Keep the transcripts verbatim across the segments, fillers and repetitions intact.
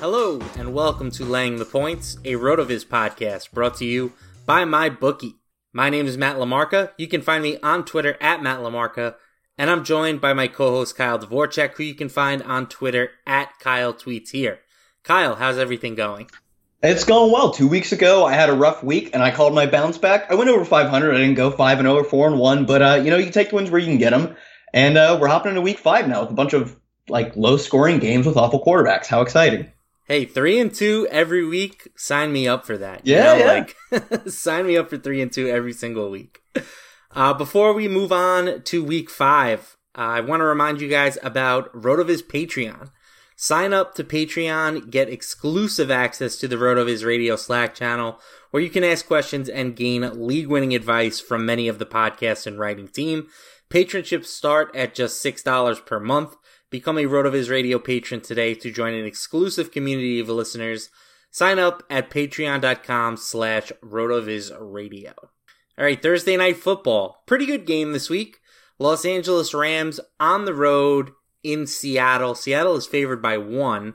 Hello and welcome to Laying the Points, a RotoViz podcast brought to you by MyBookie. My name is Matt LaMarca. You can find me on Twitter at Matt LaMarca. And I'm joined by my co-host, Kyle Dvorak, who you can find on Twitter at Kyle Tweets Here. Kyle, how's everything going? It's going well. Two weeks ago, I had a rough week, and I called my bounce back. I went over five hundred. I didn't go five and oh or four and one, but, uh, you know, you take the wins where you can get them. And uh, we're hopping into week five now with a bunch of, like, low-scoring games with awful quarterbacks. How exciting. Hey, three and two every week, sign me up for that. Yeah, you know, yeah. Like, sign me up for three and two every single week. Uh, before we move on to week five, uh, I want to remind you guys about RotoViz Patreon. Sign up to Patreon, get exclusive access to the RotoViz Radio Slack channel, where you can ask questions and gain league-winning advice from many of the podcast and writing team. Patronships start at just six dollars per month. Become a RotoViz Radio patron today to join an exclusive community of listeners. Sign up at patreon.com slash RotoViz Radio. All right, Thursday Night Football. Pretty good game this week. Los Angeles Rams on the road in Seattle. Seattle is favored by one,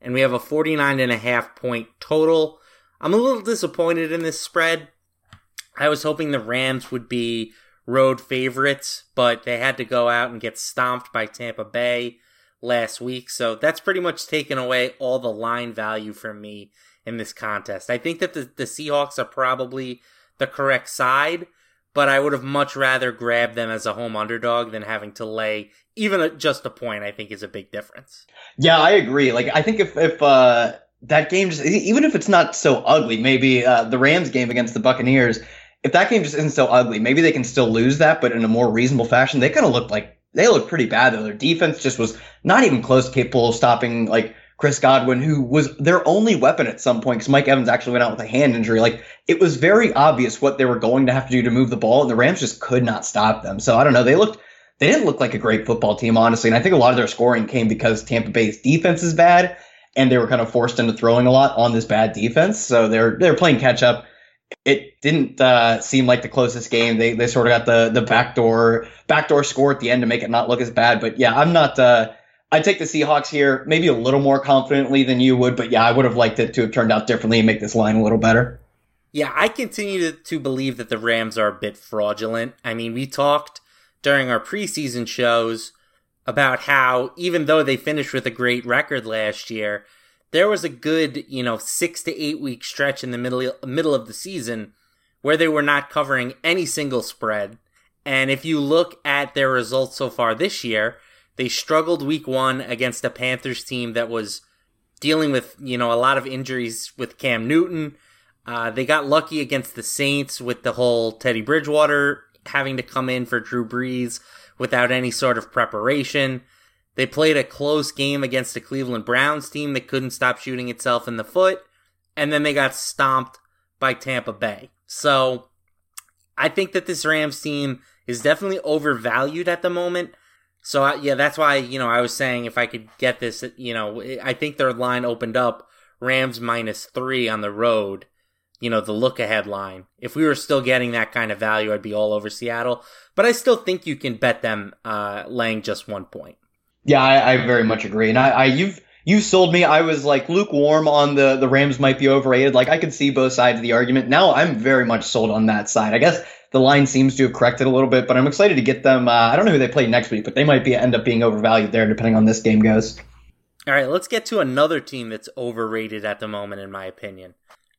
and we have a forty-nine and a half point total. I'm a little disappointed in this spread. I was hoping the Rams would be road favorites, but they had to go out and get stomped by Tampa Bay last week. So that's pretty much taken away all the line value from me in this contest. I think that the, the Seahawks are probably the correct side, but I would have much rather grabbed them as a home underdog than having to lay even a, just a point. I think is a big difference. Yeah, I agree. Like, I think if if uh, that game, just, even if it's not so ugly, maybe uh, the Rams game against the Buccaneers, if that game just isn't so ugly, maybe they can still lose that, but in a more reasonable fashion. They kind of looked like they looked pretty bad though. Their defense just was not even close, capable of stopping like Chris Godwin, who was their only weapon at some point because Mike Evans actually went out with a hand injury. Like, it was very obvious what they were going to have to do to move the ball, and the Rams just could not stop them. So I don't know. They looked, they didn't look like a great football team, honestly. And I think a lot of their scoring came because Tampa Bay's defense is bad, and they were kind of forced into throwing a lot on this bad defense. So they're they're playing catch up. It didn't uh, seem like the closest game. They they sort of got the the backdoor backdoor score at the end to make it not look as bad. But yeah, I'm not. Uh, I take the Seahawks here, maybe a little more confidently than you would, but yeah, I would have liked it to have turned out differently and make this line a little better. Yeah, I continue to, to believe that the Rams are a bit fraudulent. I mean, we talked during our preseason shows about how even though they finished with a great record last year, there was a good, you know, six to eight week stretch in the middle middle of the season where they were not covering any single spread. And if you look at their results so far this year, they struggled week one against a Panthers team that was dealing with, you know, a lot of injuries with Cam Newton. Uh, they got lucky against the Saints with the whole Teddy Bridgewater having to come in for Drew Brees without any sort of preparation. They played a close game against the Cleveland Browns team that couldn't stop shooting itself in the foot. And then they got stomped by Tampa Bay. So I think that this Rams team is definitely overvalued at the moment. So, I, yeah, that's why, you know, I was saying if I could get this, you know, I think their line opened up Rams minus three on the road, you know, the look-ahead line. If we were still getting that kind of value, I'd be all over Seattle. But I still think you can bet them uh, laying just one point. Yeah, I, I very much agree. And I, I you've you've sold me. I was, like, lukewarm on the, the Rams might be overrated. Like, I could see both sides of the argument. Now I'm very much sold on that side. I guess the line seems to have corrected a little bit, but I'm excited to get them. Uh, I don't know who they play next week, but they might be end up being overvalued there depending on this game goes. All right, let's get to another team that's overrated at the moment, in my opinion.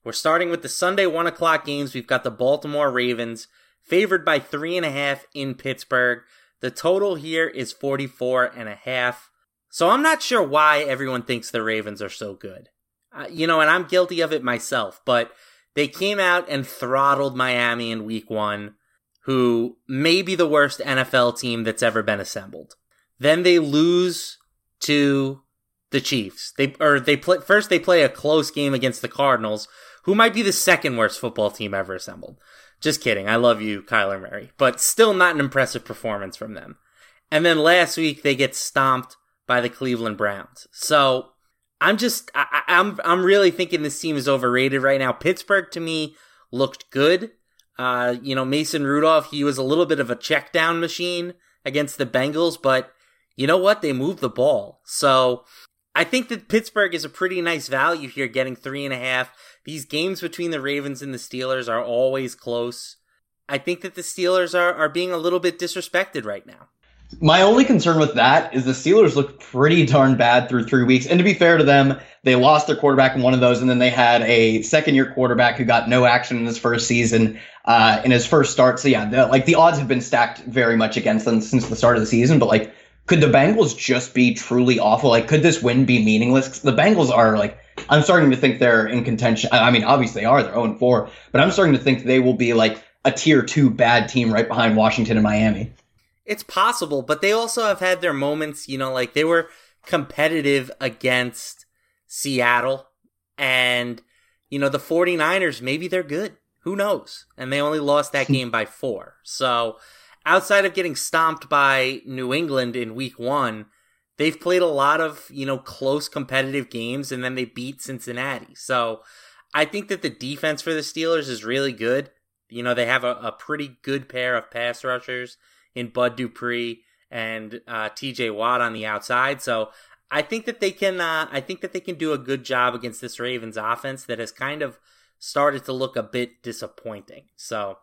We're starting with the Sunday one o'clock games. We've got the Baltimore Ravens favored by three and a half in Pittsburgh. The total here is forty-four and a half. So I'm not sure why everyone thinks the Ravens are so good. Uh, you know, and I'm guilty of it myself, but they came out and throttled Miami in week one, who may be the worst N F L team that's ever been assembled. Then they lose to the Chiefs. They or they play first they play a close game against the Cardinals, who might be the second worst football team ever assembled. Just kidding. I love you, Kyler Murray, but still not an impressive performance from them. And then last week they get stomped by the Cleveland Browns. So I'm just, I, I'm, I'm really thinking this team is overrated right now. Pittsburgh to me looked good. Uh, you know, Mason Rudolph, he was a little bit of a check down machine against the Bengals, but you know what? They moved the ball. So I think that Pittsburgh is a pretty nice value here, getting three and a half. These games between the Ravens and the Steelers are always close. I think that the Steelers are, are being a little bit disrespected right now. My only concern with that is the Steelers look pretty darn bad through three weeks. And to be fair to them, they lost their quarterback in one of those, and then they had a second-year quarterback who got no action in his first season, uh, in his first start. So, yeah, the, like the odds have been stacked very much against them since the start of the season. But, like, could the Bengals just be truly awful? Like, could this win be meaningless? The Bengals are, like, I'm starting to think they're in contention. I mean, obviously they are. They're oh and four. But I'm starting to think they will be, like, a tier two bad team right behind Washington and Miami. It's possible, but they also have had their moments, you know, like they were competitive against Seattle and, you know, the 49ers, maybe they're good. Who knows? And they only lost that game by four. So outside of getting stomped by New England in week one, they've played a lot of, you know, close competitive games, and then they beat Cincinnati. So I think that the defense for the Steelers is really good. You know, they have a, a pretty good pair of pass rushers in Bud Dupree and uh, T J Watt on the outside. So I think that they can uh, I think that they can do a good job against this Ravens offense that has kind of started to look a bit disappointing. So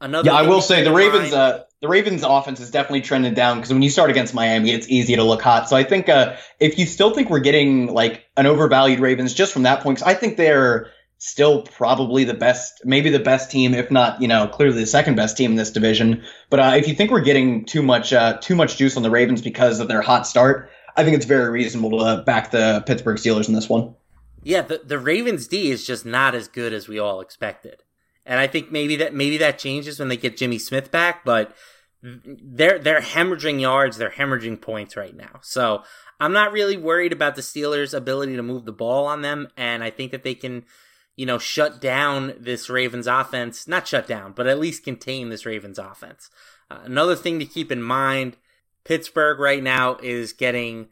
another Yeah, I will say the Ravens uh, the Ravens offense is definitely trending down, because when you start against Miami, it's easy to look hot. So I think uh, if you still think we're getting like an overvalued Ravens just from that point, because I think they're still probably the best, maybe the best team, if not, you know, clearly the second best team in this division. But uh, if you think we're getting too much uh, too much juice on the Ravens because of their hot start, I think it's very reasonable to back the Pittsburgh Steelers in this one. Yeah, the, the Ravens D is just not as good as we all expected. And I think maybe that maybe that changes when they get Jimmy Smith back, but they're they're hemorrhaging yards, they're hemorrhaging points right now. So I'm not really worried about the Steelers' ability to move the ball on them, and I think that they can, you know, shut down this Ravens offense. Not shut down, but at least contain this Ravens offense. Uh, another thing to keep in mind, Pittsburgh right now is getting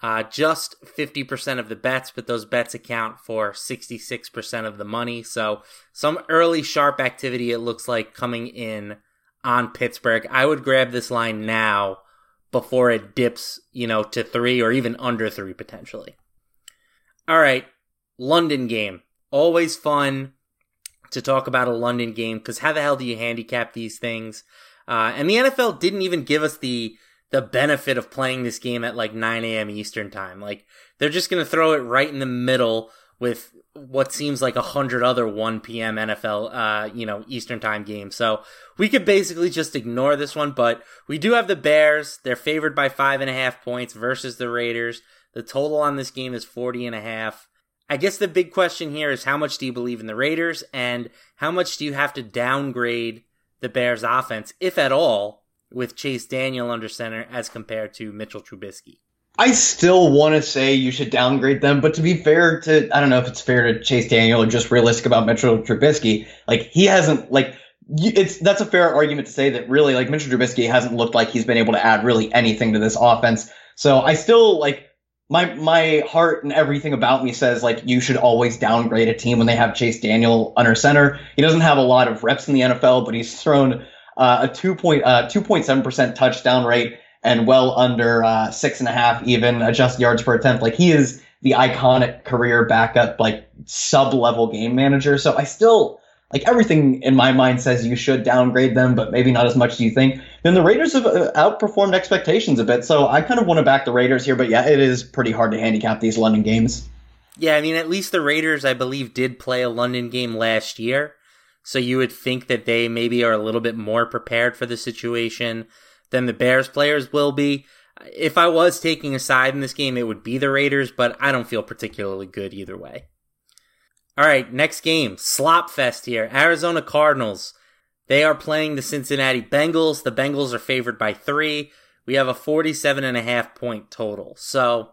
uh, just fifty percent of the bets, but those bets account for sixty-six percent of the money. So some early sharp activity, it looks like, coming in on Pittsburgh. I would grab this line now before it dips, you know, to three or even under three potentially. All right, London game. Always fun to talk about a London game, because how the hell do you handicap these things? Uh, and the N F L didn't even give us the the benefit of playing this game at like nine a.m. Eastern time. Like, they're just going to throw it right in the middle with what seems like a hundred other one p.m. N F L, uh, you know, Eastern time games. So we could basically just ignore this one, but we do have the Bears. They're favored by five and a half points versus the Raiders. The total on this game is forty and a half. I guess the big question here is how much do you believe in the Raiders and how much do you have to downgrade the Bears offense, if at all, with Chase Daniel under center as compared to Mitchell Trubisky? I still want to say you should downgrade them, but to be fair to, I don't know if it's fair to Chase Daniel or just realistic about Mitchell Trubisky, like he hasn't, like, it's, that's a fair argument to say that really, like, Mitchell Trubisky hasn't looked like he's been able to add really anything to this offense. So I still, like, My my heart and everything about me says, like, you should always downgrade a team when they have Chase Daniel under center. He doesn't have a lot of reps in the N F L, but he's thrown uh, a two point seven percent touchdown rate and well under uh, six and a half even adjusted yards per attempt. Like, he is the iconic career backup, like, sub-level game manager. So I still, like, everything in my mind says you should downgrade them, but maybe not as much as you think. Then the Raiders have outperformed expectations a bit, so I kind of want to back the Raiders here, but yeah, it is pretty hard to handicap these London games. Yeah, I mean, at least the Raiders, I believe, did play a London game last year, so you would think that they maybe are a little bit more prepared for the situation than the Bears players will be. If I was taking a side in this game, it would be the Raiders, but I don't feel particularly good either way. All right, next game, slop fest here. Arizona Cardinals. They are playing the Cincinnati Bengals. The Bengals are favored by three. We have a forty-seven and a half point total. So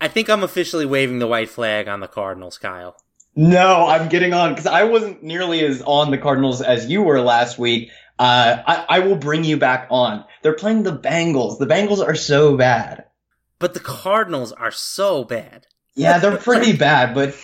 I think I'm officially waving the white flag on the Cardinals, Kyle. No, I'm getting on because I wasn't nearly as on the Cardinals as you were last week. Uh, I, I will bring you back on. They're playing the Bengals. The Bengals are so bad. But the Cardinals are so bad. Yeah, they're pretty bad, but...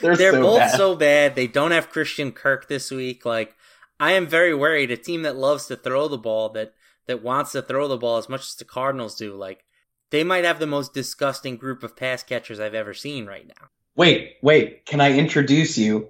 They're, They're so both bad. so bad. They don't have Christian Kirk this week. Like, I am very worried. A team that loves to throw the ball, that that wants to throw the ball as much as the Cardinals do, like, they might have the most disgusting group of pass catchers I've ever seen right now. Wait, wait. Can I introduce you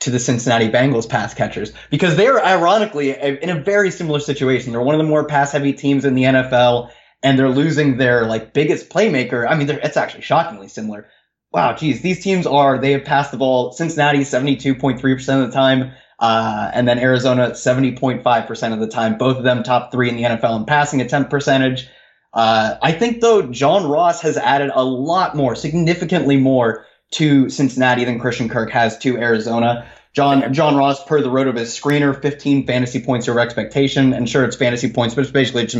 to the Cincinnati Bengals pass catchers? Because they are ironically in a very similar situation. They're one of the more pass-heavy teams in the N F L, and they're losing their, like, biggest playmaker. I mean, it's actually shockingly similar. Wow, geez, these teams are, they have passed the ball, Cincinnati seventy-two point three percent of the time, uh, and then Arizona seventy point five percent of the time. Both of them top three in the N F L in passing attempt percentage. Uh, I think, though, John Ross has added a lot more, significantly more to Cincinnati than Christian Kirk has to Arizona. John John Ross, per the RotoViz screener, fifteen fantasy points over expectation. And sure, it's fantasy points, but it's basically just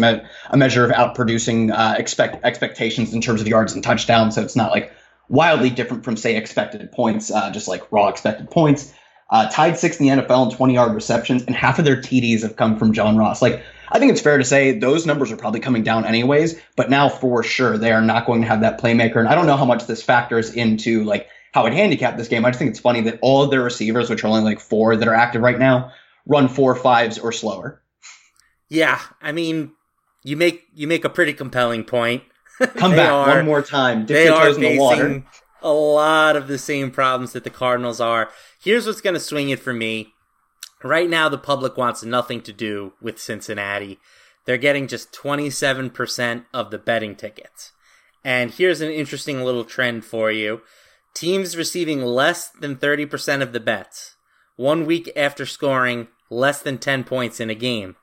a measure of outproducing uh, expect expectations in terms of yards and touchdowns, so it's not like wildly different from, say, expected points, uh, just like raw expected points. Uh, tied sixth in the N F L in twenty-yard receptions, and half of their T Ds have come from John Ross. Like, I think it's fair to say those numbers are probably coming down anyways, but now for sure they are not going to have that playmaker. And I don't know how much this factors into, like, how it handicapped this game. I just think it's funny that all of their receivers, which are only, like, four that are active right now, run four fives or slower. Yeah, I mean, you make you make a pretty compelling point. Come back are, one more time. Dip they your toes are in the water. Facing a lot of the same problems that the Cardinals are. Here's what's going to swing it for me. Right now, the public wants nothing to do with Cincinnati. They're getting just twenty-seven percent of the betting tickets. And here's an interesting little trend for you. Teams receiving less than thirty percent of the bets. One week after scoring less than ten points in a game.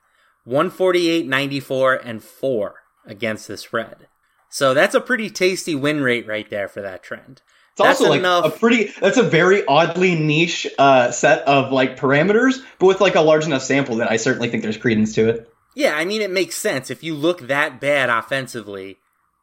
one forty-eight, ninety-four, and four against the spread. So that's a pretty tasty win rate right there for that trend. It's that's also like enough. a pretty, that's a very oddly niche uh, set of like parameters, but with like a large enough sample that I certainly think there's credence to it. Yeah, I mean, it makes sense. If you look that bad offensively,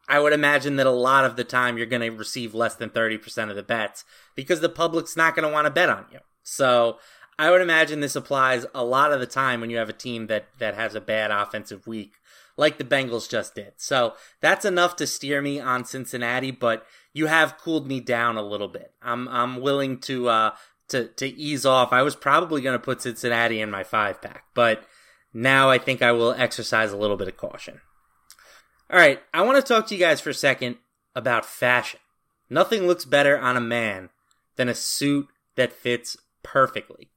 I would imagine that a lot of the time you're going to receive less than thirty percent of the bets because the public's not going to want to bet on you. So I would imagine this applies a lot of the time when you have a team that, that has a bad offensive week, like the Bengals just did. So that's enough to steer me on Cincinnati, but you have cooled me down a little bit. I'm I'm willing to uh to, to ease off. I was probably going to put Cincinnati in my five pack, but now I think I will exercise a little bit of caution. All right, I want to talk to you guys for a second about fashion. Nothing looks better on a man than a suit that fits perfectly.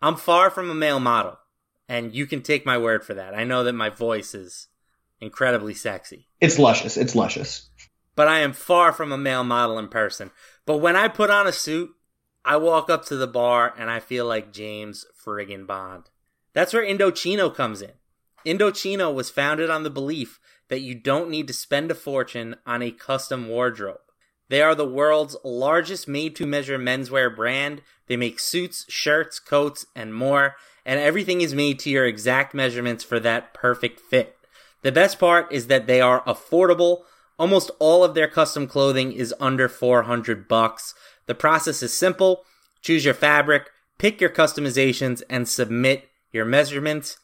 I'm far from a male model, and you can take my word for that. I know that my voice is incredibly sexy. It's luscious. It's luscious. But I am far from a male model in person. But when I put on a suit, I walk up to the bar and I feel like James friggin' Bond. That's where Indochino comes in. Indochino was founded on the belief that you don't need to spend a fortune on a custom wardrobe. They are the world's largest made-to-measure menswear brand. They make suits, shirts, coats, and more, and everything is made to your exact measurements for that perfect fit. The best part is that they are affordable. Almost all of their custom clothing is under four hundred bucks. The process is simple. Choose your fabric, pick your customizations, and submit your measurements.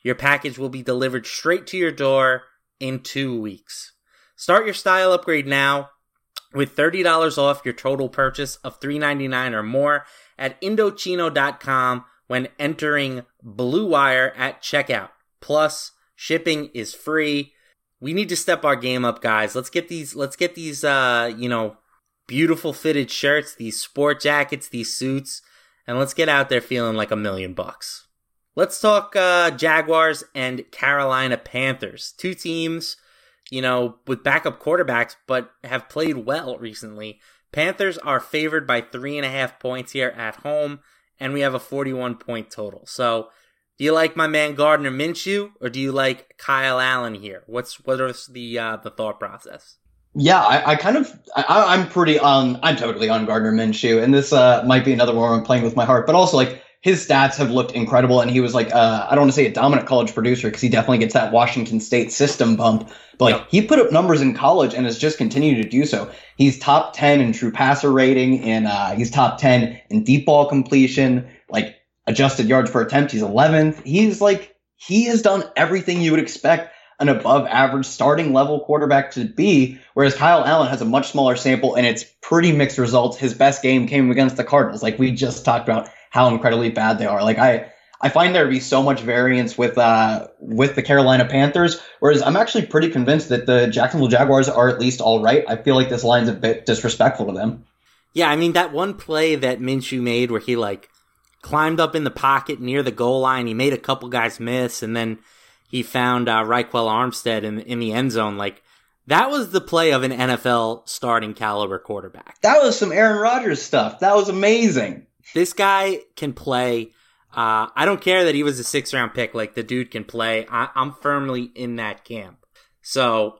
Your package will be delivered straight to your door in two weeks. Start your style upgrade now with thirty dollars off your total purchase of three ninety-nine or more at Indochino dot com when entering Blue Wire at checkout. Plus, shipping is free. We need to step our game up, guys. Let's get these, let's get these, uh, you know, beautiful fitted shirts, these sport jackets, these suits, and let's get out there feeling like a million bucks. Let's talk uh, Jaguars and Carolina Panthers. Two teams, you know, with backup quarterbacks, but have played well recently. Panthers are favored by three and a half points here at home, and we have a forty-one point total. So, do you like my man Gardner Minshew, or do you like Kyle Allen here? What's what is the uh, the thought process? Yeah, I, I kind of, I, I'm pretty on, I'm totally on Gardner Minshew, and this uh, might be another one where I'm playing with my heart, but also like, his stats have looked incredible, and he was like, uh, I don't want to say a dominant college producer because he definitely gets that Washington State system bump, but like, yeah. He put up numbers in college and has just continued to do so. He's top ten in true passer rating, and uh, he's top ten in deep ball completion, like adjusted yards per attempt. He's eleventh. He's like, he has done everything you would expect an above average starting level quarterback to be, whereas Kyle Allen has a much smaller sample, and it's pretty mixed results. His best game came against the Cardinals, like we just talked about how incredibly bad they are. Like I, I find there to be so much variance with uh, with the Carolina Panthers, whereas I'm actually pretty convinced that the Jacksonville Jaguars are at least all right. I feel like this line's a bit disrespectful to them. Yeah, I mean, that one play that Minshew made where he like climbed up in the pocket near the goal line, he made a couple guys miss, and then he found uh, Raquel Armstead in, in the end zone. Like, that was the play of an N F L starting caliber quarterback. That was some Aaron Rodgers stuff. That was amazing. This guy can play. Uh, I don't care that he was a six-round pick. Like, the dude can play. I- I'm firmly in that camp. So,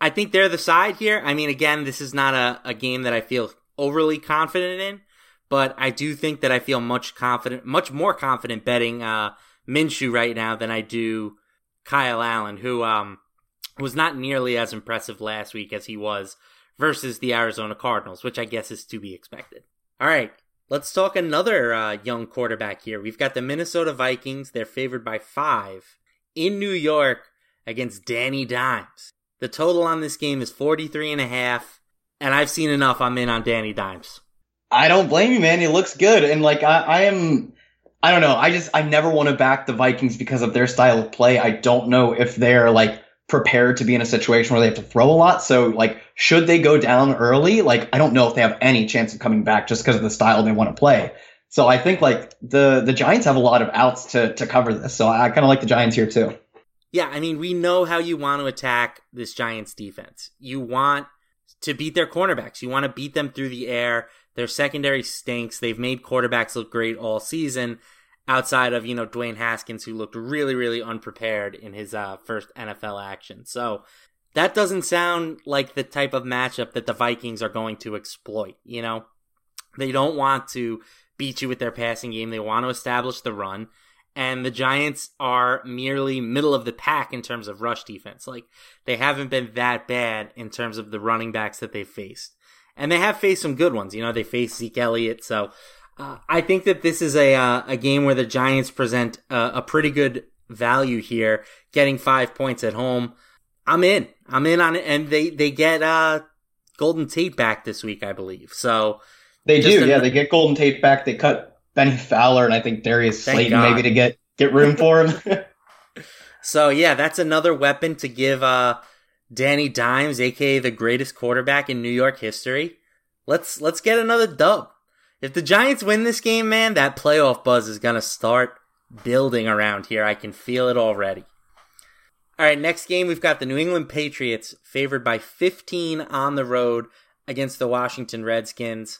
I think they're the side here. I mean, again, this is not a, a game that I feel overly confident in, but I do think that I feel much confident, much more confident betting uh, Minshew right now than I do Kyle Allen, who um, was not nearly as impressive last week as he was versus the Arizona Cardinals, which I guess is to be expected. All right. Let's talk another uh, young quarterback here. We've got the Minnesota Vikings. They're favored by five in New York against Danny Dimes. The total on this game is forty-three and a half, and I've seen enough. I'm in on Danny Dimes. I don't blame you, man. He looks good. And like, I, I am, I don't know. I just, I never want to back the Vikings because of their style of play. I don't know if they're like prepared to be in a situation where they have to throw a lot. So like, should they go down early? Like, I don't know if they have any chance of coming back just because of the style they want to play. So I think like the, the Giants have a lot of outs to, to cover this. So I kind of like the Giants here too. Yeah. I mean, we know how you want to attack this Giants defense. You want to beat their cornerbacks. You want to beat them through the air. Their secondary stinks. They've made quarterbacks look great all season outside of, you know, Dwayne Haskins, who looked really, really unprepared in his uh, first N F L action. So that doesn't sound like the type of matchup that the Vikings are going to exploit, you know? They don't want to beat you with their passing game. They want to establish the run. And the Giants are merely middle of the pack in terms of rush defense. Like, they haven't been that bad in terms of the running backs that they've faced. And they have faced some good ones. You know, they faced Zeke Elliott. So uh, I think that this is a uh, a game where the Giants present uh, a pretty good value here, getting five points at home. I'm in. I'm in on it. And they, they get uh, Golden Tate back this week, I believe. So they do. A, yeah, they get Golden Tate back. They cut Benny Fowler and I think Darius Slayton maybe to get, get room for him. So, yeah, that's another weapon to give uh, – Danny Dimes, aka the greatest quarterback in New York history. Let's let's get another dub. If the Giants win this game, man, that playoff buzz is going to start building around here. I can feel it already. All right, next game, we've got the New England Patriots favored by fifteen on the road against the Washington Redskins.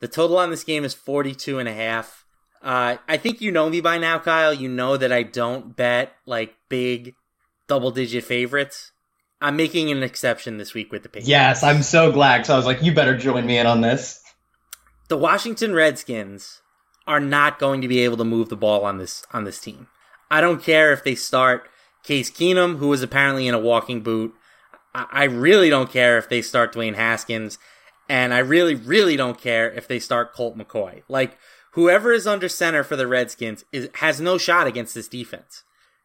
The total on this game is forty-two and a half. Uh, I think you know me by now, Kyle. You know that I don't bet, like, big double-digit favorites. I'm making an exception this week with the Patriots. Yes, I'm so glad. So I was like, you better join me in on this. The Washington Redskins are not going to be able to move the ball on this on this team. I don't care if they start Case Keenum, who was apparently in a walking boot. I, I really don't care if they start Dwayne Haskins. And I really, really don't care if they start Colt McCoy. Like, whoever is under center for the Redskins is, has no shot against this defense.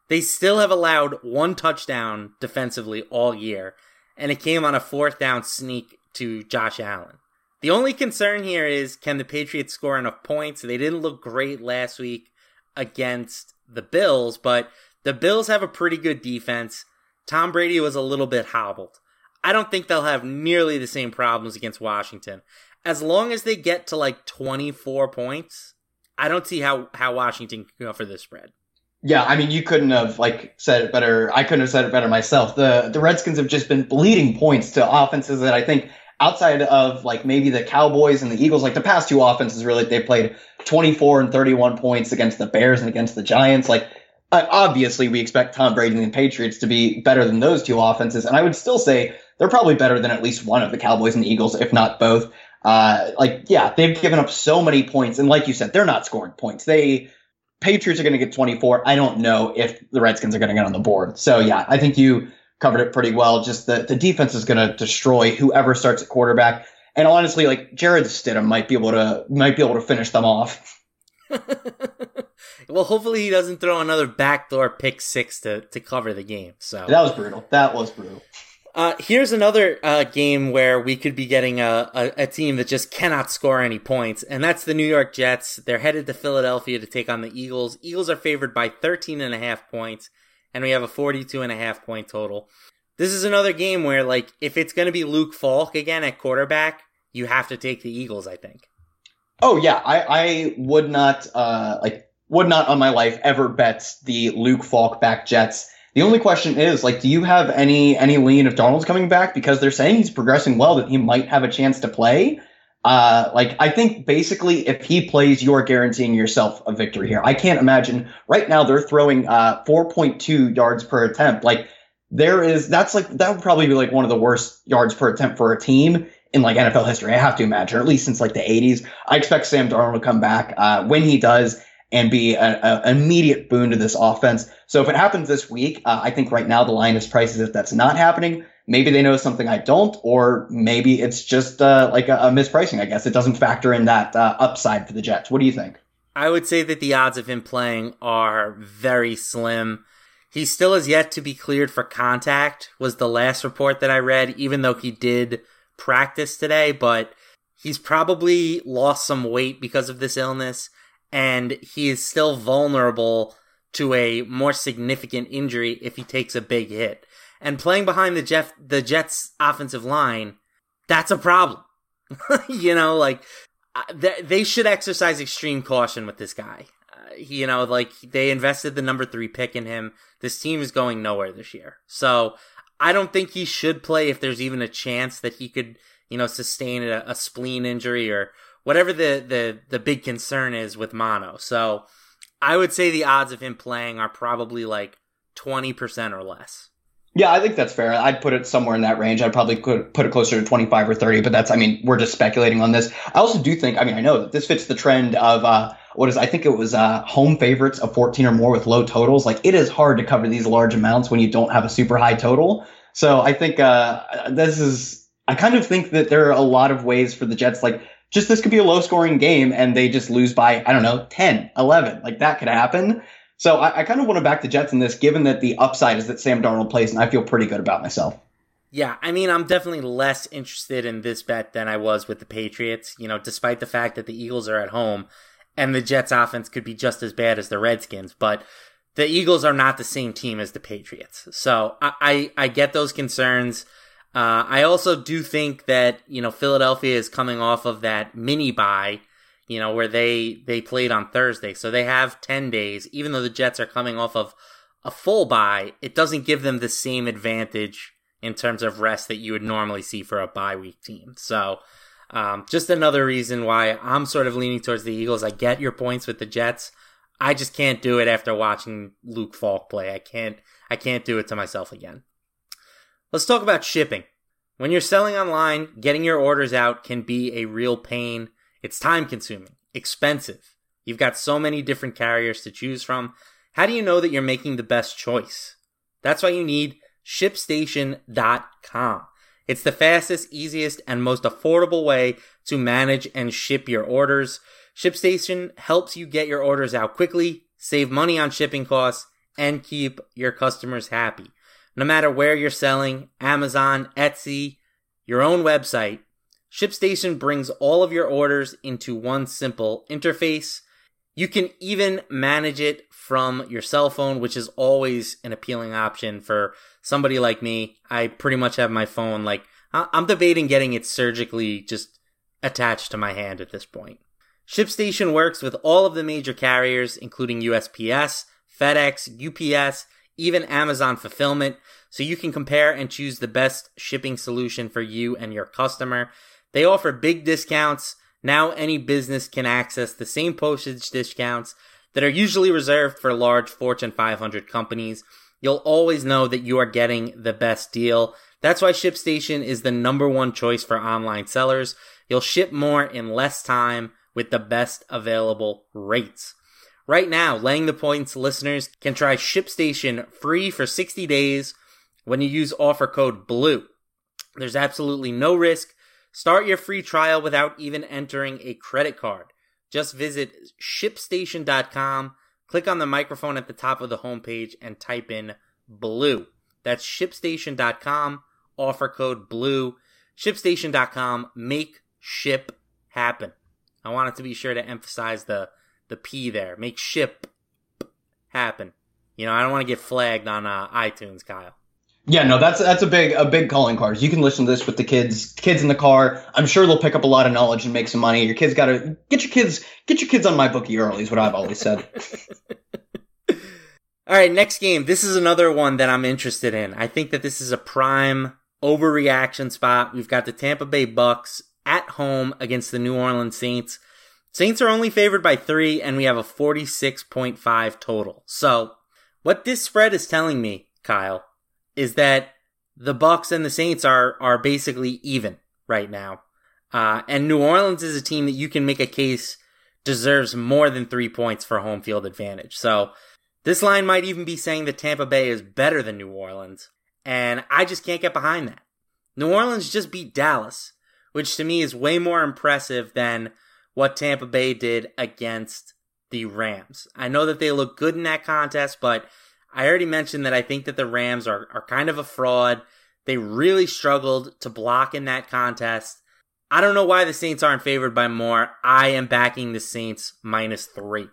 They still have allowed one touchdown defensively all year, and it came on a fourth down sneak to Josh Allen. The only concern here is, can the Patriots score enough points? They didn't look great last week against the Bills, but the Bills have a pretty good defense. Tom Brady was a little bit hobbled. I don't think they'll have nearly the same problems against Washington. As long as they get to like twenty-four points, I don't see how, how Washington can go for this spread. Yeah, I mean, you couldn't have like said it better. I couldn't have said it better myself. The the Redskins have just been bleeding points to offenses that I think outside of like maybe the Cowboys and the Eagles, like the past two offenses really, they played twenty-four and thirty-one points against the Bears and against the Giants. Like, obviously we expect Tom Brady and the Patriots to be better than those two offenses. And I would still say they're probably better than at least one of the Cowboys and the Eagles, if not both. Uh, like, yeah, they've given up so many points. And like you said, they're not scoring points. They Patriots are going to get twenty-four. I don't know if the Redskins are going to get on the board. So, yeah, I think you covered it pretty well. Just the, the defense is going to destroy whoever starts at quarterback. And honestly, like Jared Stidham might be able to might be able to finish them off. Well, hopefully he doesn't throw another backdoor pick six to, to cover the game. So that was brutal. That was brutal. Uh, here's another uh, game where we could be getting a, a, a team that just cannot score any points, and that's the New York Jets. They're headed to Philadelphia to take on the Eagles. Eagles are favored by thirteen and a half points, and we have a forty-two and a half point total. This is another game where, like, if it's going to be Luke Falk again at quarterback, you have to take the Eagles, I think. Oh, yeah. I, I would not, uh, like, would not on my life ever bet the Luke Falk back Jets. The only question is, like, do you have any any lean if Donald's coming back? Because they're saying he's progressing well, that he might have a chance to play. Uh, like, I think basically if he plays, you're guaranteeing yourself a victory here. I can't imagine. Right now they're throwing uh, four point two yards per attempt. Like, there is – that's like – that would probably be like one of the worst yards per attempt for a team in, like, N F L history. I have to imagine, or at least since, like, the eighties. I expect Sam Darnold to come back uh, when he does – and be an immediate boon to this offense. So if it happens this week, uh, I think right now the line is priced as if that's not happening. Maybe they know something I don't, or maybe it's just uh, like a, a mispricing, I guess. It doesn't factor in that uh, upside for the Jets. What do you think? I would say that the odds of him playing are very slim. He still has yet to be cleared for contact, was the last report that I read, even though he did practice today. But he's probably lost some weight because of this illness. And he is still vulnerable to a more significant injury if he takes a big hit. And playing behind the Jeff, the Jets' offensive line, that's a problem. You know, like, they should exercise extreme caution with this guy. Uh, you know, like, they invested the number three pick in him. This team is going nowhere this year. So I don't think he should play if there's even a chance that he could, you know, sustain a, a spleen injury or whatever the, the, the big concern is with mono. So I would say the odds of him playing are probably like twenty percent or less. Yeah, I think that's fair. I'd put it somewhere in that range. I'd probably put it closer to twenty-five or thirty, but that's, I mean, we're just speculating on this. I also do think, I mean, I know that this fits the trend of uh, what is, I think it was uh, home favorites of fourteen or more with low totals. Like, it is hard to cover these large amounts when you don't have a super high total. So I think uh, this is, I kind of think that there are a lot of ways for the Jets, like, just this could be a low-scoring game, and they just lose by, I don't know, ten, eleven. Like, that could happen. So I, I kind of want to back the Jets in this, given that the upside is that Sam Darnold plays, and I feel pretty good about myself. Yeah, I mean, I'm definitely less interested in this bet than I was with the Patriots, you know, despite the fact that the Eagles are at home, and the Jets' offense could be just as bad as the Redskins, but the Eagles are not the same team as the Patriots. So I, I, I get those concerns. Uh, I also do think that, you know, Philadelphia is coming off of that mini bye, you know, where they, they played on Thursday. So they have ten days, even though the Jets are coming off of a full bye, it doesn't give them the same advantage in terms of rest that you would normally see for a bye week team. So um, just another reason why I'm sort of leaning towards the Eagles. I get your points with the Jets. I just can't do it after watching Luke Falk play. I can't, I can't do it to myself again. Let's talk about shipping. When you're selling online, getting your orders out can be a real pain. It's time consuming, expensive. You've got so many different carriers to choose from. How do you know that you're making the best choice? That's why you need Ship Station dot com. It's the fastest, easiest, and most affordable way to manage and ship your orders. ShipStation helps you get your orders out quickly, save money on shipping costs, and keep your customers happy. No matter where you're selling, Amazon, Etsy, your own website, ShipStation brings all of your orders into one simple interface. You can even manage it from your cell phone, which is always an appealing option for somebody like me. I pretty much have my phone, like, I'm debating getting it surgically just attached to my hand at this point. ShipStation works with all of the major carriers, including U S P S, FedEx, U P S, even Amazon Fulfillment, so you can compare and choose the best shipping solution for you and your customer. They offer big discounts. Now any business can access the same postage discounts that are usually reserved for large Fortune five hundred companies. You'll always know that you are getting the best deal. That's why ShipStation is the number one choice for online sellers. You'll ship more in less time with the best available rates. Right now, Laying the Points listeners can try ShipStation free for sixty days when you use offer code BLUE. There's absolutely no risk. Start your free trial without even entering a credit card. Just visit ship station dot com, click on the microphone at the top of the homepage, and type in BLUE. That's ship station dot com, offer code BLUE. ship station dot com, make ship happen. I wanted to be sure to emphasize the the P there. Make ship happen. You know, I don't want to get flagged on uh, iTunes, Kyle. Yeah, no, that's that's a big a big calling card. You can listen to this with the kids kids in the car. I'm sure they'll pick up a lot of knowledge and make some money. Your kids got to get your kids get your kids on MyBookie early is what I've always said. All right, next game. This is another one that I'm interested in. I think that this is a prime overreaction spot. We've got the Tampa Bay Bucks at home against the New Orleans Saints. Saints are only favored by three, and we have a forty-six point five total. So what this spread is telling me, Kyle, is that the Bucks and the Saints are are basically even right now. Uh, and New Orleans is a team that you can make a case deserves more than three points for home field advantage. So this line might even be saying that Tampa Bay is better than New Orleans, and I just can't get behind that. New Orleans just beat Dallas, which to me is way more impressive than what Tampa Bay did against the Rams. I know that they look good in that contest, but I already mentioned that I think that the Rams are, are kind of a fraud. They really struggled to block in that contest. I don't know why the Saints aren't favored by more. I am backing the Saints minus three.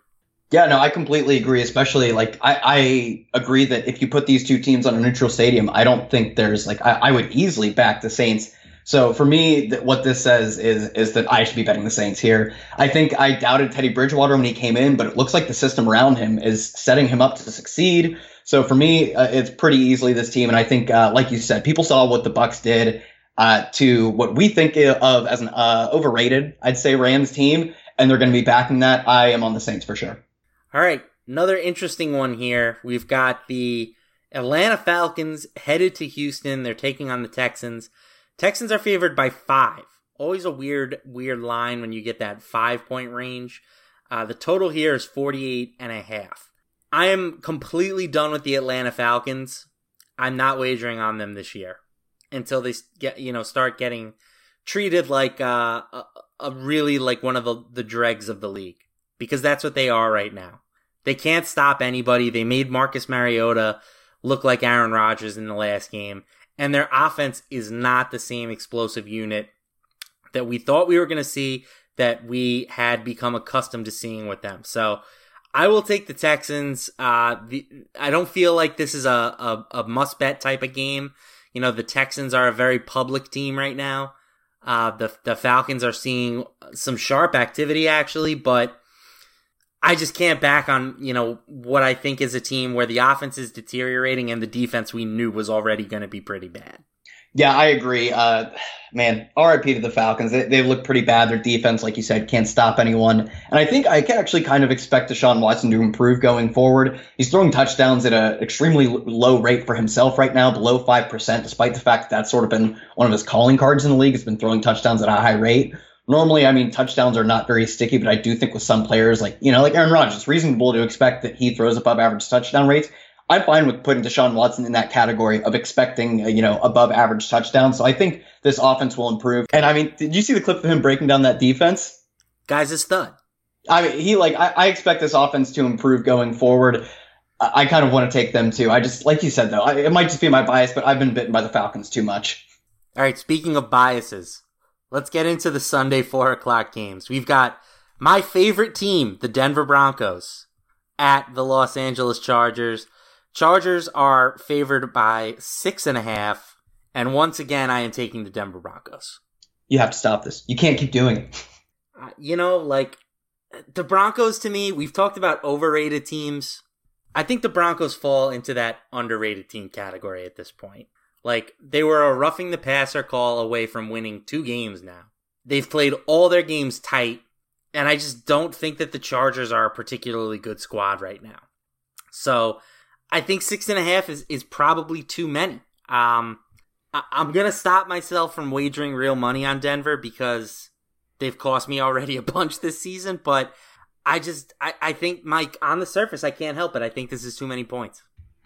Yeah, no, I completely agree, especially like I, I agree that if you put these two teams on a neutral stadium, I don't think there's like I, I would easily back the Saints. So for me, th- what this says is is that I should be betting the Saints here. I think I doubted Teddy Bridgewater when he came in, but it looks like the system around him is setting him up to succeed. So for me, uh, it's pretty easily this team. And I think, uh, like you said, people saw what the Bucs did uh, to what we think of as an uh, overrated, I'd say, Rams team, and they're going to be backing that. I am on the Saints for sure. All right, another interesting one here. We've got the Atlanta Falcons headed to Houston. They're taking on the Texans. Texans are favored by five. Always a weird, weird line when you get that five-point range. Uh, the total here is forty-eight and a half. I am completely done with the Atlanta Falcons. I'm not wagering on them this year until they get, you know, start getting treated like uh, a, a really like one of the, the dregs of the league, because that's what they are right now. They can't stop anybody. They made Marcus Mariota look like Aaron Rodgers in the last game. And their offense is not the same explosive unit that we thought we were going to see, that we had become accustomed to seeing with them. So I will take the Texans. Uh, the, I don't feel like this is a, a, a must-bet type of game. You know, the Texans are a very public team right now. Uh, the, the Falcons are seeing some sharp activity, actually, but I just can't back on, you know, what I think is a team where the offense is deteriorating and the defense we knew was already going to be pretty bad. Yeah, I agree. Uh, man, R I P to the Falcons. They, they look pretty bad. Their defense, like you said, can't stop anyone. And I think I can actually kind of expect Deshaun Watson to improve going forward. He's throwing touchdowns at an extremely low rate for himself right now, below five percent, despite the fact that that's sort of been one of his calling cards in the league. He's been throwing touchdowns at a high rate. Normally, I mean, touchdowns are not very sticky, but I do think with some players, like, you know, like Aaron Rodgers, it's reasonable to expect that he throws above average touchdown rates. I'm fine with putting Deshaun Watson in that category of expecting, you know, above average touchdowns. So I think this offense will improve. And I mean, did you see the clip of him breaking down that defense? Guy's a stud. I mean, he like, I, I expect this offense to improve going forward. I, I kind of want to take them too. I just, like you said, though, I, it might just be my bias, but I've been bitten by the Falcons too much. All right. Speaking of biases, let's get into the Sunday four o'clock games. We've got my favorite team, the Denver Broncos, at the Los Angeles Chargers. Chargers are favored by six and a half, and once again, I am taking the Denver Broncos. You have to stop this. You can't keep doing it. Uh, you know, like, the Broncos to me, we've talked about overrated teams. I think the Broncos fall into that underrated team category at this point. Like, they were a roughing the passer call away from winning two games now. They've played all their games tight, and I just don't think that the Chargers are a particularly good squad right now. So I think six and a half is, is probably too many. Um, I, I'm going to stop myself from wagering real money on Denver because they've cost me already a bunch this season. But I just, I, I think, Mike, on the surface, I can't help it. I think this is too many points.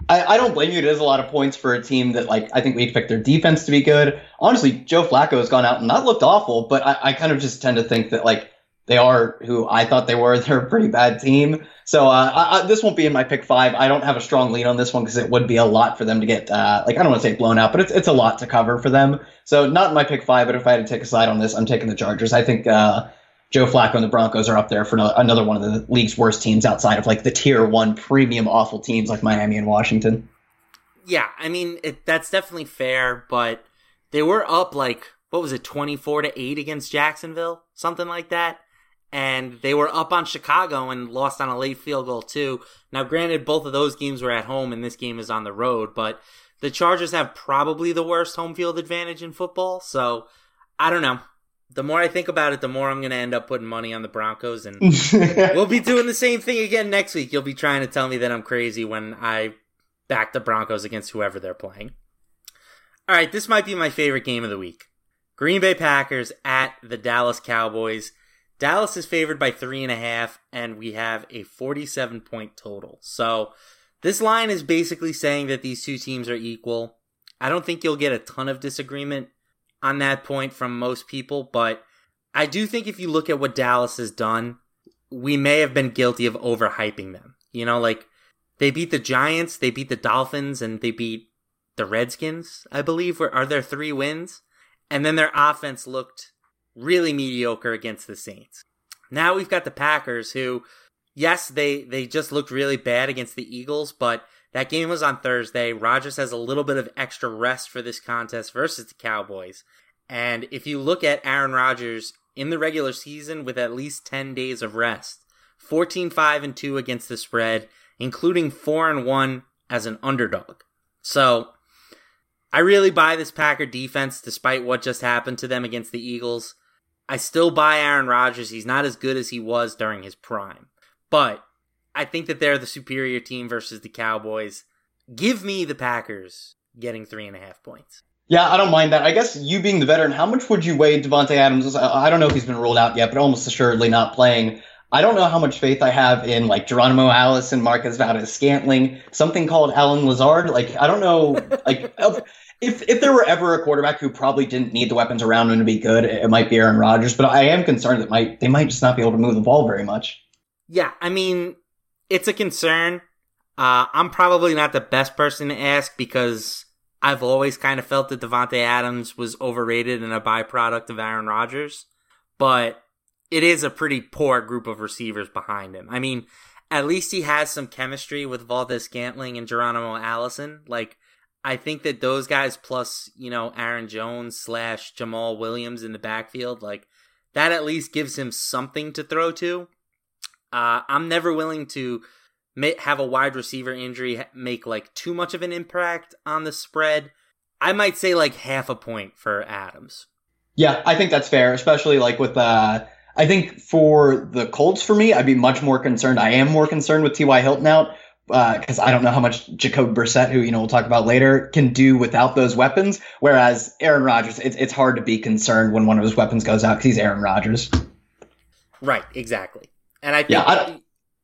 I, I don't blame you. It is a lot of points for a team that, like, I think we expect their defense to be good. Honestly, Joe Flacco has gone out and not looked awful, but I, I kind of just tend to think that, like, they are who I thought they were. They're a pretty bad team. So uh, I, I, this won't be in my pick five. I don't have a strong lead on this one because it would be a lot for them to get, uh, like, I don't want to say blown out, but it's it's a lot to cover for them. So not in my pick five, but if I had to take a side on this, I'm taking the Chargers. I think uh, Joe Flacco and the Broncos are up there for no, another one of the league's worst teams outside of, like, the tier one premium awful teams like Miami and Washington. Yeah, I mean, it, that's definitely fair, but they were up, like, what was it, twenty-four to eight against Jacksonville? Something like that. And they were up on Chicago and lost on a late field goal too. Now, granted, both of those games were at home and this game is on the road, but the Chargers have probably the worst home field advantage in football. So I don't know. The more I think about it, the more I'm going to end up putting money on the Broncos, and we'll be doing the same thing again next week. You'll be trying to tell me that I'm crazy when I back the Broncos against whoever they're playing. All right. This might be my favorite game of the week. Green Bay Packers at the Dallas Cowboys. Dallas is favored by three and a half, and we have a forty-seven point total. So this line is basically saying that these two teams are equal. I don't think you'll get a ton of disagreement on that point from most people, but I do think if you look at what Dallas has done, we may have been guilty of overhyping them. You know, like, they beat the Giants, they beat the Dolphins, and they beat the Redskins, I believe, were, are there three wins? And then their offense looked really mediocre against the Saints. Now we've got the Packers who, yes, they, they just looked really bad against the Eagles, but that game was on Thursday. Rodgers has a little bit of extra rest for this contest versus the Cowboys. And if you look at Aaron Rodgers in the regular season with at least ten days of rest, fourteen five and two against the spread, including four and one as an underdog. So I really buy this Packer defense despite what just happened to them against the Eagles. I still buy Aaron Rodgers. He's not as good as he was during his prime. But I think that they're the superior team versus the Cowboys. Give me the Packers getting three and a half points. Yeah, I don't mind that. I guess you being the veteran, how much would you weigh Devontae Adams? I don't know if he's been ruled out yet, but almost assuredly not playing. I don't know how much faith I have in, like, Geronimo Allison, Marquez Valdez-Scantling, something called Alan Lazard. Like, I don't know. Like, if if there were ever a quarterback who probably didn't need the weapons around him to be good, it might be Aaron Rodgers. But I am concerned that might they might just not be able to move the ball very much. Yeah, I mean, it's a concern. Uh, I'm probably not the best person to ask because I've always kind of felt that Devontae Adams was overrated and a byproduct of Aaron Rodgers. But it is a pretty poor group of receivers behind him. I mean, at least he has some chemistry with Valdez-Scantling and Geronimo Allison. Like, I think that those guys plus, you know, Aaron Jones slash Jamal Williams in the backfield, like, that at least gives him something to throw to. Uh, I'm never willing to have a wide receiver injury make like too much of an impact on the spread. I might say like half a point for Adams. Yeah, I think that's fair, especially like with, uh, I think for the Colts for me, I'd be much more concerned. I am more concerned with T Y Hilton out because uh, I don't know how much Jacob Brissett, who, you know, we'll talk about later, can do without those weapons. Whereas Aaron Rodgers, it's, it's hard to be concerned when one of his weapons goes out because he's Aaron Rodgers. Right, exactly. And I think yeah, I,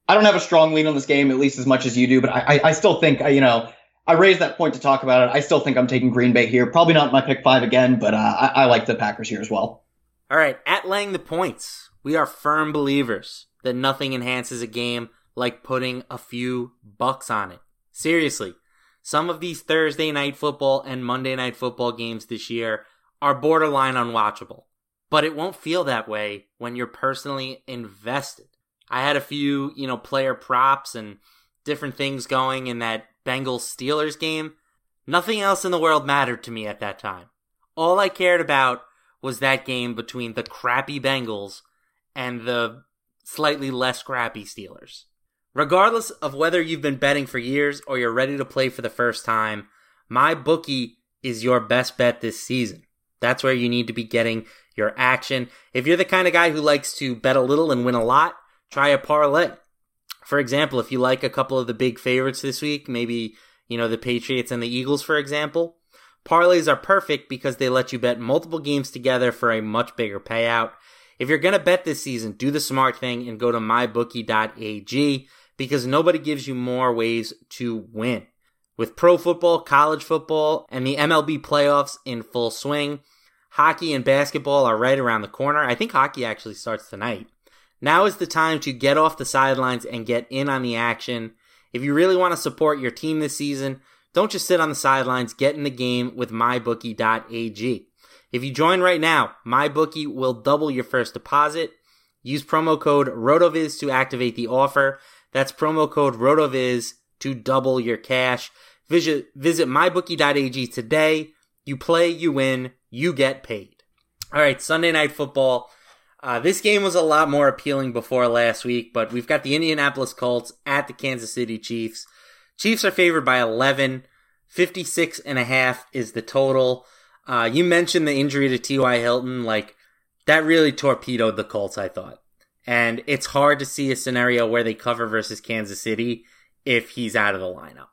I don't have a strong lean on this game, at least as much as you do, but I, I, I still think, you know, I raised that point to talk about it. I still think I'm taking Green Bay here. Probably not my pick five again, but uh, I, I like the Packers here as well. All right, at laying the points, we are firm believers that nothing enhances a game like putting a few bucks on it. Seriously, some of these Thursday night football and Monday night football games this year are borderline unwatchable, but it won't feel that way when you're personally invested. I had a few, you know, player props and different things going in that Bengals-Steelers game. Nothing else in the world mattered to me at that time. All I cared about was that game between the crappy Bengals and the slightly less crappy Steelers. Regardless of whether you've been betting for years or you're ready to play for the first time, MyBookie is your best bet this season. That's where you need to be getting your action. If you're the kind of guy who likes to bet a little and win a lot, try a parlay. For example, if you like a couple of the big favorites this week, maybe, you know, the Patriots and the Eagles, for example, parlays are perfect because they let you bet multiple games together for a much bigger payout. If you're going to bet this season, do the smart thing and go to my bookie dot a g because nobody gives you more ways to win. With pro football, college football, and the M L B playoffs in full swing, hockey and basketball are right around the corner. I think hockey actually starts tonight. Now is the time to get off the sidelines and get in on the action. If you really want to support your team this season, don't just sit on the sidelines, get in the game with my bookie dot a g. If you join right now, MyBookie will double your first deposit. Use promo code RotoViz to activate the offer. That's promo code RotoViz to double your cash. Visit, visit my bookie dot a g today. You play, you win, you get paid. All right, Sunday Night Football. Uh, this game was a lot more appealing before last week, but we've got the Indianapolis Colts at the Kansas City Chiefs. Chiefs are favored by eleven. fifty-six and a half is the total. Uh, you mentioned the injury to T Y Hilton. Like, that really torpedoed the Colts, I thought. And it's hard to see a scenario where they cover versus Kansas City if he's out of the lineup.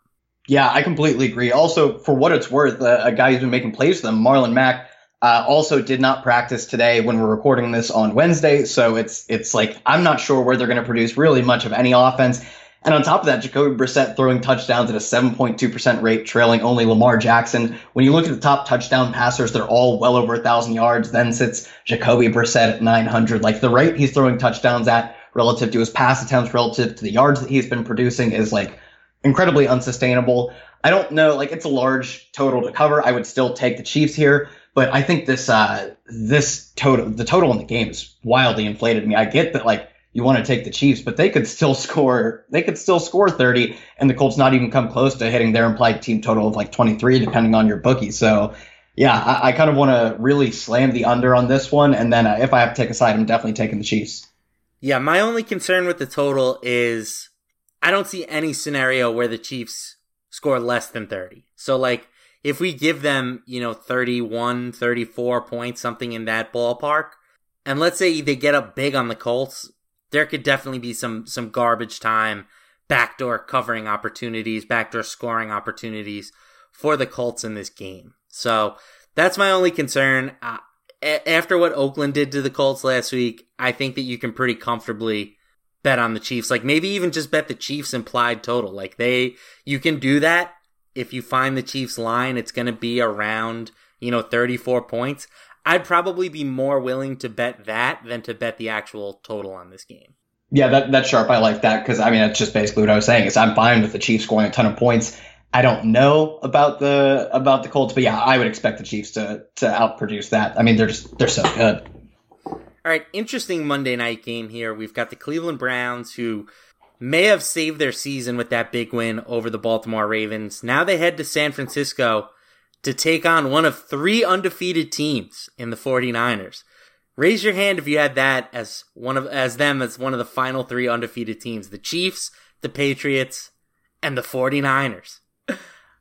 Yeah, I completely agree. Also, for what it's worth, uh, a guy who's been making plays for them, Marlon Mack, Uh, also did not practice today when we're recording this on Wednesday. So it's it's like I'm not sure where they're going to produce really much of any offense. And on top of that, Jacoby Brissett throwing touchdowns at a seven point two percent rate, trailing only Lamar Jackson. When you look at the top touchdown passers, they're all well over one thousand yards. Then sits Jacoby Brissett at nine hundred. Like the rate he's throwing touchdowns at relative to his pass attempts, relative to the yards that he's been producing is like incredibly unsustainable. I don't know. Like it's a large total to cover. I would still take the Chiefs here. But I think this uh, this total, the total in the game is wildly inflated. I mean, I get that like you want to take the Chiefs, but they could still score. They could still score thirty, and the Colts not even come close to hitting their implied team total of like twenty-three, depending on your bookie. So, yeah, I, I kind of want to really slam the under on this one, and then uh, if I have to take a side, I'm definitely taking the Chiefs. Yeah, my only concern with the total is I don't see any scenario where the Chiefs score less than thirty. So like, if we give them, you know, thirty-one, thirty-four points, something in that ballpark, and let's say they get up big on the Colts, there could definitely be some some garbage time, backdoor covering opportunities, backdoor scoring opportunities for the Colts in this game. So that's my only concern. Uh, a- after what Oakland did to the Colts last week, I think that you can pretty comfortably bet on the Chiefs. Like maybe even just bet the Chiefs implied total. Like they, you can do that. If you find the Chiefs line, it's going to be around, you know, thirty-four points. I'd probably be more willing to bet that than to bet the actual total on this game. Yeah, that, that's sharp. I like that because, I mean, that's just basically what I was saying is I'm fine with the Chiefs scoring a ton of points. I don't know about the about the Colts, but yeah, I would expect the Chiefs to to outproduce that. I mean, they're just, they're so good. All right, interesting Monday night game here. We've got the Cleveland Browns who may have saved their season with that big win over the Baltimore Ravens. Now they head to San Francisco to take on one of three undefeated teams in the 49ers. Raise your hand if you had that as one of as them as one of the final three undefeated teams: the Chiefs, the Patriots, and the 49ers.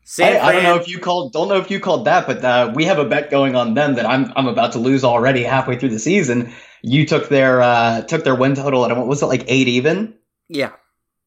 San I, I don't know if you called don't know if you called that, but uh, we have a bet going on them that I'm I'm about to lose already halfway through the season. You took their uh, took their win total at, what was it, like eight even? Yeah,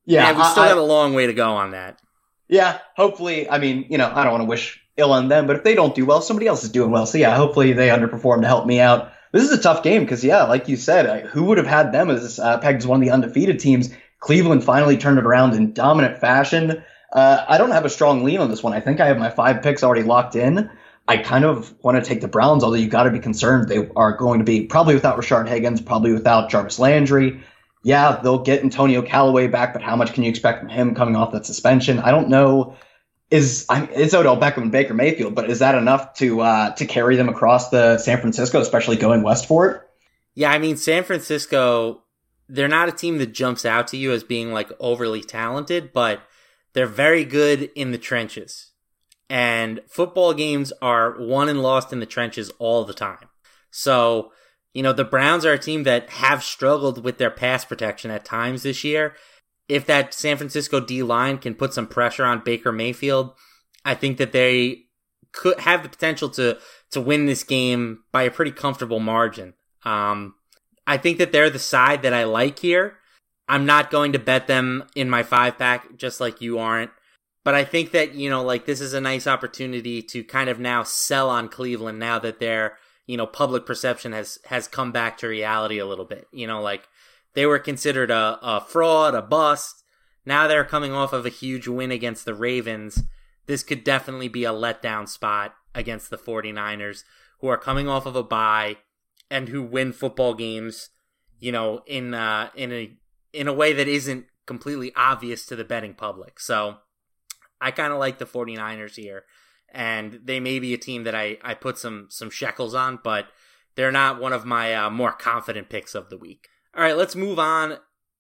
yeah. yeah we I, still I, have a long way to go on that. Yeah, hopefully. I mean, you know, I don't want to wish ill on them, but if they don't do well, somebody else is doing well. So yeah, hopefully they underperform to help me out. This is a tough game because, yeah, like you said, I, who would have had them as uh, pegged as one of the undefeated teams? Cleveland finally turned it around in dominant fashion. Uh, I don't have a strong lean on this one. I think I have my five picks already locked in. I kind of want to take the Browns, although you got to be concerned. They are going to be probably without Rashard Higgins, probably without Jarvis Landry. Yeah, they'll get Antonio Callaway back, but how much can you expect from him coming off that suspension? I don't know. Is I mean, it's Odell Beckham and Baker Mayfield, but is that enough to uh, to carry them across the San Francisco, especially going west for it? Yeah, I mean, San Francisco, they're not a team that jumps out to you as being like overly talented, but they're very good in the trenches. And football games are won and lost in the trenches all the time. So, you know, the Browns are a team that have struggled with their pass protection at times this year. If that San Francisco D-line can put some pressure on Baker Mayfield, I think that they could have the potential to to win this game by a pretty comfortable margin. Um, I think that they're the side that I like here. I'm not going to bet them in my five-pack, just like you aren't. But I think that, you know, like, this is a nice opportunity to kind of now sell on Cleveland now that their, you know, public perception has, has come back to reality a little bit. You know, like, they were considered a, a fraud, a bust. Now they're coming off of a huge win against the Ravens. This could definitely be a letdown spot against the 49ers, who are coming off of a bye and who win football games, you know, in uh, in a in a way that isn't completely obvious to the betting public. So I kind of like the 49ers here, and they may be a team that I, I put some some shekels on, but they're not one of my uh, more confident picks of the week. All right, let's move on,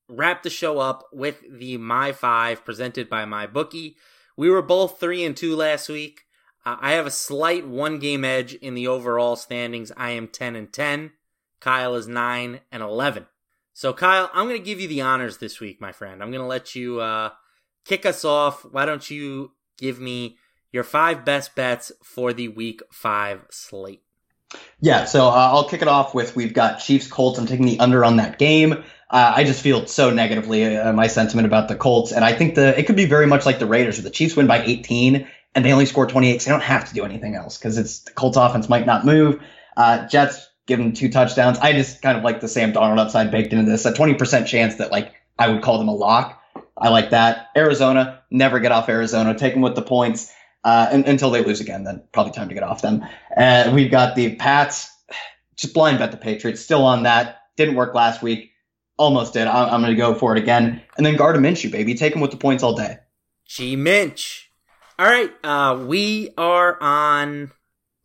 wrap the show up with the My Five presented by MyBookie. We were both three and two last week. Uh, I have a slight one-game edge in the overall standings. I am ten and ten. Kyle is nine and eleven. So, Kyle, I'm going to give you the honors this week, my friend. I'm going to let you uh, kick us off. Why don't you give me your five best bets for the Week five slate? Yeah, so uh, I'll kick it off with, we've got Chiefs Colts. I'm taking the under on that game. Uh, I just feel so negatively uh, my sentiment about the Colts, and I think the it could be very much like the Raiders, where the Chiefs win by eighteen and they only score twenty-eight, so they don't have to do anything else because it's the Colts offense might not move. Uh, Jets give them two touchdowns. I just kind of like the Sam Darnold upside baked into this. A twenty percent chance that, like, I would call them a lock. I like that. Arizona, never get off Arizona. Take them with the points. Uh, and, until they lose again, then probably time to get off them. And uh, we've got the Pats. Just blind bet the Patriots. Still on that. Didn't work last week. Almost did. I'm, I'm going to go for it again. And then Gardner Minshew, baby. Take him with the points all day. G Minch. All right. Uh, we are on,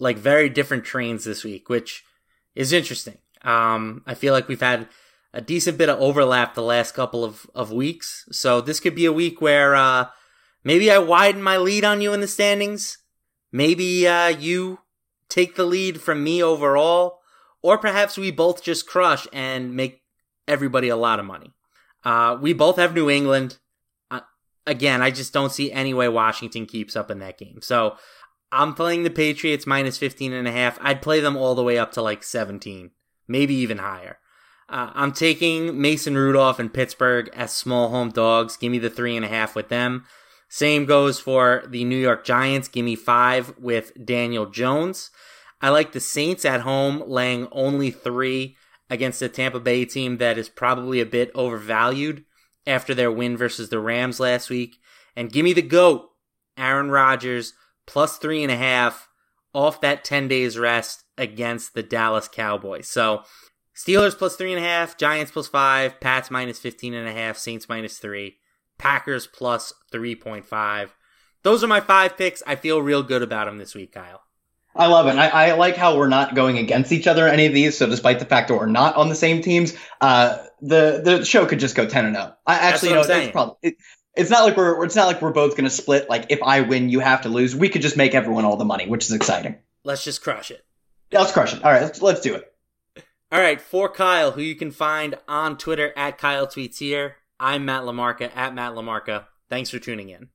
like, very different trains this week, which is interesting. Um, I feel like we've had a decent bit of overlap the last couple of, of weeks. So this could be a week where, uh, maybe I widen my lead on you in the standings. Maybe uh, you take the lead from me overall. Or perhaps we both just crush and make everybody a lot of money. Uh, we both have New England. Uh, again, I just don't see any way Washington keeps up in that game. So I'm playing the Patriots minus fifteen and a half. I'd play them all the way up to like seventeen, maybe even higher. Uh, I'm taking Mason Rudolph and Pittsburgh as small home dogs. Give me the three and a half with them. Same goes for the New York Giants. Give me five with Daniel Jones. I like the Saints at home laying only three against the Tampa Bay team that is probably a bit overvalued after their win versus the Rams last week. And give me the GOAT, Aaron Rodgers, plus three and a half off that ten days rest against the Dallas Cowboys. So Steelers plus three and a half, Giants plus five, Pats minus fifteen and a half, Saints minus three. Packers plus three point five. Those are my five picks. I feel real good about them this week, Kyle. I love it. I, I like how we're not going against each other in any of these. So despite the fact that we're not on the same teams, uh, the the show could just go ten and oh. I actually, that's what I'm saying. Probably, it, it's not like we're it's not like we're both going to split. Like, if I win, you have to lose. We could just make everyone all the money, which is exciting. Let's just crush it. Yeah, let's crush it. All right, let's let's do it. All right, for Kyle, who you can find on Twitter at Kyle Tweets Here, I'm Matt LaMarca at Matt LaMarca. Thanks for tuning in.